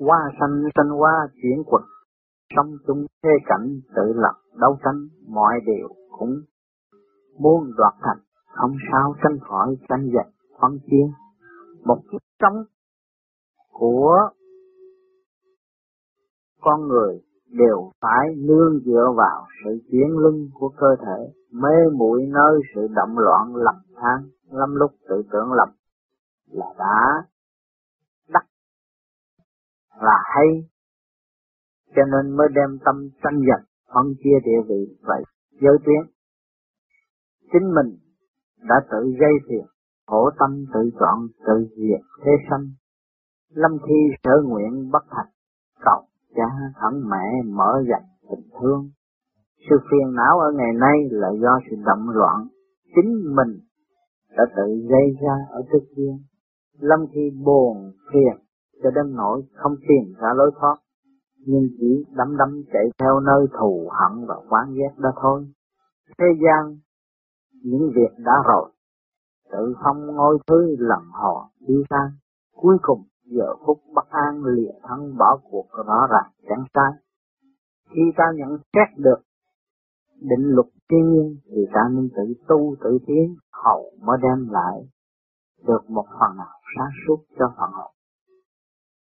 Hoa xanh xanh hoa chuyển quật, sông chung thế cảnh tự lập đấu tranh, mọi điều cũng muốn đoạt thành, không sao tránh khỏi tranh giành phân chia. Một kiếp sống của con người đều phải nương dựa vào sự chuyển lưng của cơ thể, mê muội nơi sự động loạn lầm than, lắm lúc tự tưởng lầm là đã đắc là hay, cho nên mới đem tâm tranh giành phân chia địa vị vậy giới tuyến. Chính mình đã tự gây thiệt, khổ tâm tự chọn, tự diệt thế sanh, lâm thi sở nguyện bất thành, cầu cha thẳng mẹ mở dành tình thương. Sự phiền não ở ngày nay là do sự động loạn chính mình đã tự gây ra ở trước kia, lâm thi buồn phiền cho đến nỗi không tìm ra lối thoát, nhưng chỉ đắm đắm chạy theo nơi thù hận và oán ghét đó thôi. Thế gian những việc đã rồi, tự không ngôi thứ lầm họ đi sang, cuối cùng giờ phút bất an lìa thân bỏ cuộc rõ ràng chẳng sai. Khi ta nhận xét được định luật thiên nhiên thì ta nên tự tu tự tiến, hầu mới đem lại được một phần nào sáng suốt cho phần hồn.